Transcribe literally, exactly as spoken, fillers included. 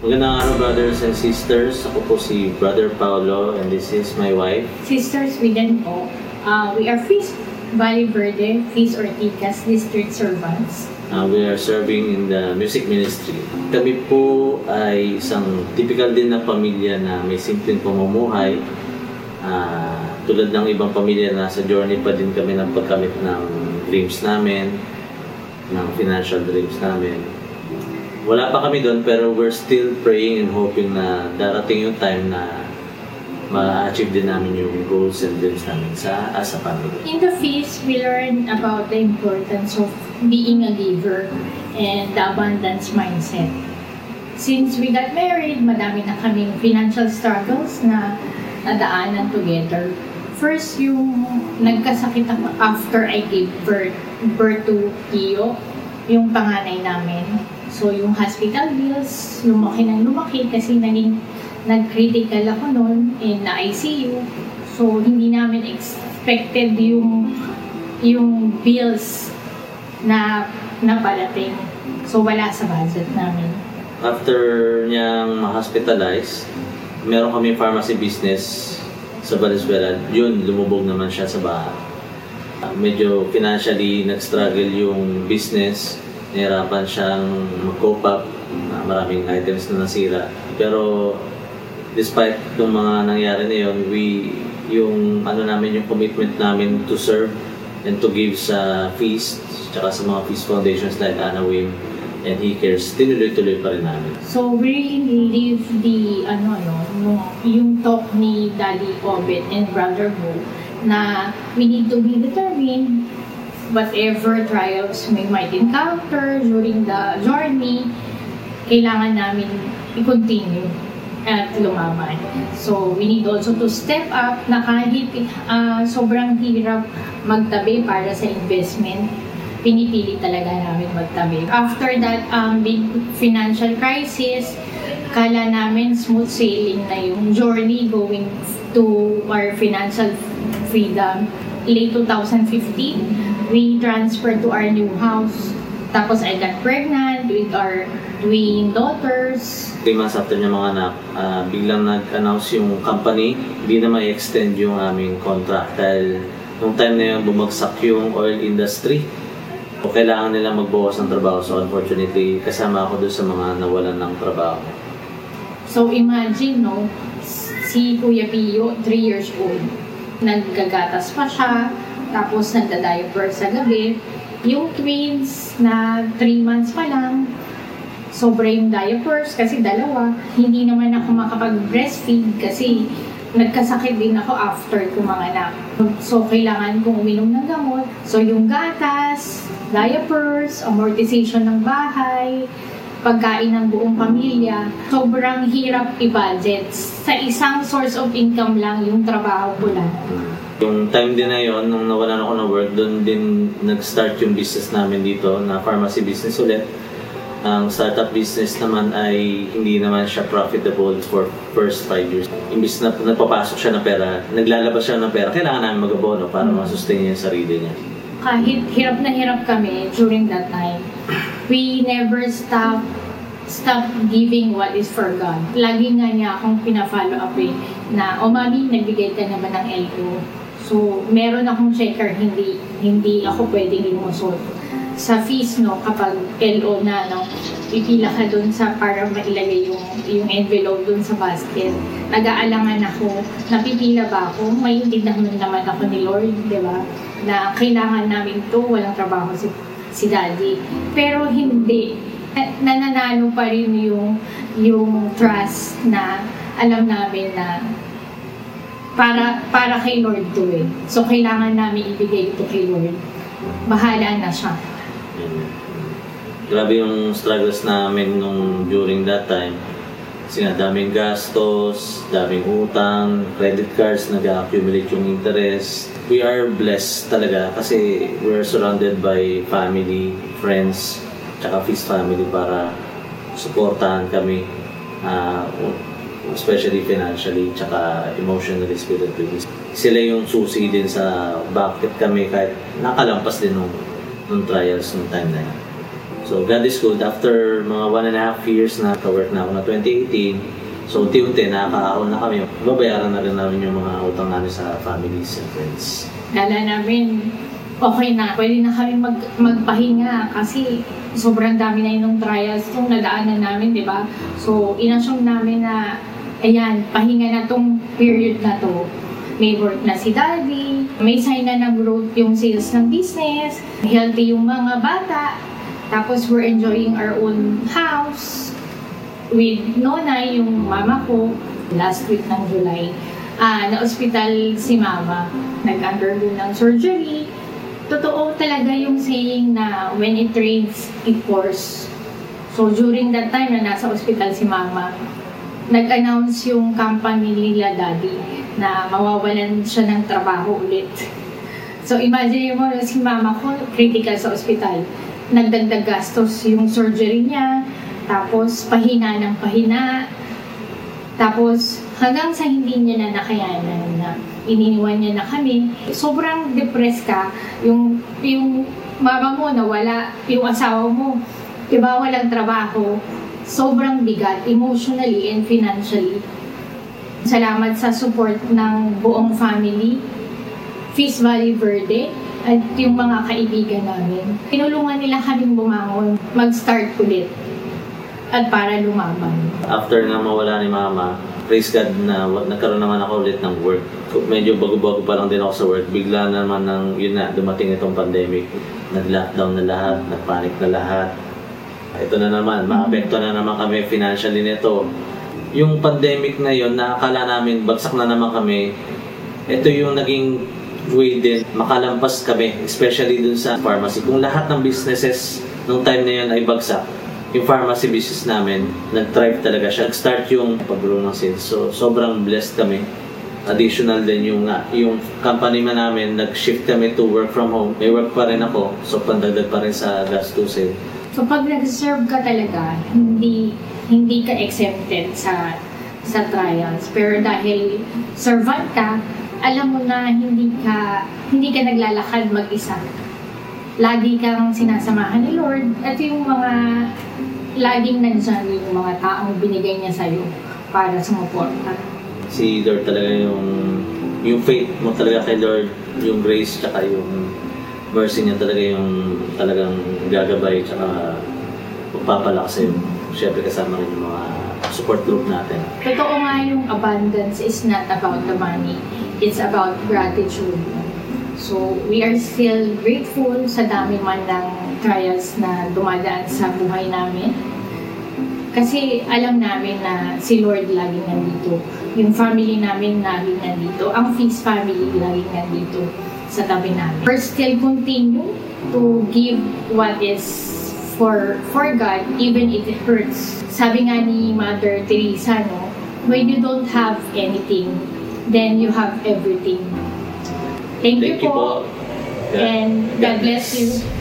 Magandang araw, brothers and sisters. Ako po si Brother Paolo and this is my wife. Sisters, we then po. Uh, we are Feast Valley Verde, Feast Orticas, District Servants. Uh, we are serving in the music ministry. Kami po ay isang typical din na pamilya na may simpleng pamumuhay. Uh, tulad ng ibang pamilya, nasa journey pa din kami ng pagkamit ng dreams namin, ng financial dreams namin. Wala pa kami doon pero we're still praying and hoping na darating yung time na ma-achieve din namin yung goals and dreams namin sa, as a family. In the feast, we learn about the importance of being a giver and the abundance mindset. Since we got married, madami na kaming financial struggles na nadaanan together. First, yung nagkasakit ako after I gave birth, birth to Pio, yung panganay namin. So, yung hospital bills, lumaki ng lumaki kasi naging nag-critical ako noon in the I C U. So, hindi namin expected yung yung bills na napalating. So, wala sa budget namin. After niyang ma-hospitalize, meron kami pharmacy business sa Valenzuela. Yun, lumubog naman siya sa bahay. Medyo financially nag-struggle yung business. Nahirapan siyang mag-cope up, uh, maraming items na nasira. Pero despite ng mga nangyari na yun, we, yung ano namin, yung commitment namin to serve and to give sa feast, tsaka sa mga feast foundations like Anna Wim and He Cares, tinuloy-tuloy pa rin namin. So we really live the, ano, no, yung talk ni Daddy Obed and Brother Paolo na we need to be determined. Whatever trials we might encounter during the journey, kailangan namin i-continue at lumaban. So, we need also to step up na kahit uh, sobrang hirap magtabi para sa investment, pinipili talaga namin magtabi. After that um, big financial crisis, kala namin smooth sailing na yung journey going to our financial freedom. Late twenty fifteen, we transferred to our new house. Tapos I got pregnant with our twin daughters. Three months after niya mga anak, uh, biglang nag-announce yung company, hindi na ma-extend yung aming contract. Dahil nung time na yun, bumagsak yung oil industry. O kailangan nila magbawas ng trabaho. So unfortunately, kasama ako doon sa mga nawalan ng trabaho. So imagine, no, si Kuya Pio, three years old. Naggagatas pa siya, tapos nagda-diaper sa gabi. Yung twins na three months pa lang, sobra yung diapers kasi dalawa. Hindi naman ako makapag-breastfeed kasi nagkasakit din ako after kumanganak. So, kailangan kong uminom ng gamot. So, yung gatas, diapers, amortization ng bahay, pagkain ng buong pamilya, sobrang hirap i-budget. Sa isang source of income lang, yung trabaho ko lang. Yung time din na yun, nung nawalan ako ng work, doon din nag-start yung business namin dito, na pharmacy business ulit. Ang startup business naman ay hindi naman siya profitable for first five years. Imbis na napapasok siya ng pera, naglalabas siya ng pera, kailangan namin mag-abono para masustain niya yung sarili niya. Kahit hirap na hirap kami during that time, we never stop stop giving what is for God. Lagi nga niya akong pina-follow up eh, na, o oh, mami, nagbigay ka naman ng L O. So, meron akong checker, hindi hindi ako pwedeng limusot. Sa fees, no, kapag L O na, no, ipila ka dun sa, para mailagay yung, yung envelope dun sa basket. Nag-aalangan ako, napipila ba ako? May intindihan naman ako ni Lord, di ba? Na kailangan namin to, walang trabaho si si Daddy. Pero hindi. Nananalo pa rin yung, yung trust na alam namin na para, para kay Lord to eh. So, kailangan namin ibigay ito kay Lord. Bahala na siya. Grabe yung struggles namin nung during that time. Sinadaming gastos, daming utang, credit cards, nag-accumulate yung interest. We are blessed talaga kasi we're surrounded by family, friends, tsaka feast family para supportahan kami, uh, especially financially, tsaka emotionally, spiritually. Sila yung susi din sa bakit kami kahit nakalampas din nung, nung trials nung time na yun. So God is good. After mga one and a half years na ka-work na ako na twenty eighteen, so unti-unti nakakaon na kami. Babayaran na rin namin yung mga utang namin sa families and friends. Kala namin, okay na, pwede na kami mag, magpahinga kasi sobrang dami na yung trials itong nadaanan namin, di ba? So inassume namin na, ayan, pahinga na itong period na to. May work na si Daddy, may sign na nag-growth yung sales ng business, healthy yung mga bata, tapos we're enjoying our own house with Nona, yung mama ko. Last week ng July, ah, na-hospital si mama, nag-undergo ng surgery. Totoo talaga yung saying na when it rains, it pours. So during that time na nasa hospital si mama, nag-announce yung company nila Daddy na mawawalan siya ng trabaho ulit. So imagine mo, si mama ko critical sa ospital. Nagdagdag gastos yung surgery niya, tapos pahina ng pahina, tapos hanggang sa hindi niya na nakayanan na ininiwan niya na kami. Sobrang depressed ka, yung, yung mama mo nawala, yung asawa mo, iba walang trabaho, sobrang bigat emotionally and financially. Salamat sa support ng buong family, Feast Valley Verde, at yung mga kaibigan namin. Tinulungan nila kaming bumangon, mag-start ulit, at para lumamang. After nga mawala ni Mama, praise God na nagkaroon naman ako ulit ng work. Medyo bago-bago pa lang din ako sa work. Bigla naman ng, yun na, dumating itong pandemic. Nag-lockdown na lahat, nag-panic na lahat. Ito na naman, maapekto na naman kami financially nito. Yung pandemic na yun, nakakala namin bagsak na naman kami. Ito yung naging way din, makalampas kami, especially dun sa pharmacy. Kung lahat ng businesses nung time na yun ay bagsak, yung pharmacy business namin, nag-thrive talaga siya. Nag-start yung pag-grow ng sales. So, sobrang blessed kami. Additional din yung nga, yung company man namin, nag-shift kami to work from home. May work pa rin ako, so pandagdag pa rin sa gastusin. So, pag nag-serve ka talaga, hindi hindi ka exempted sa sa trials, pero dahil servant ka, alam mo na hindi ka hindi ka naglalakad mag-isa, lagi kang sinasamahan ni Lord at yung mga laging nandiyan, yung mga taong binigay niya sa iyo para sumuporta. Si Lord talaga yung yung faith mo talaga kay Lord, yung grace at yung mercy niya talaga yung talagang gagabay at magpapalakas mo. Siyempre kasama rin yung mga support group natin. Totoo nga yung abundance is not about the money. It's about gratitude. So, we are still grateful sa dami man ng trials na dumadaan sa buhay namin. Kasi alam namin na si Lord laging nandito. Yung family namin laging nandito. Ang Feast family laging nandito sa tabi namin. We're still continue to give what is For, for God, even if it hurts. Sabi nga ni Mother Teresa, no, when you don't have anything, then you have everything. Thank, Thank you po. You po. Yeah. And God bless you.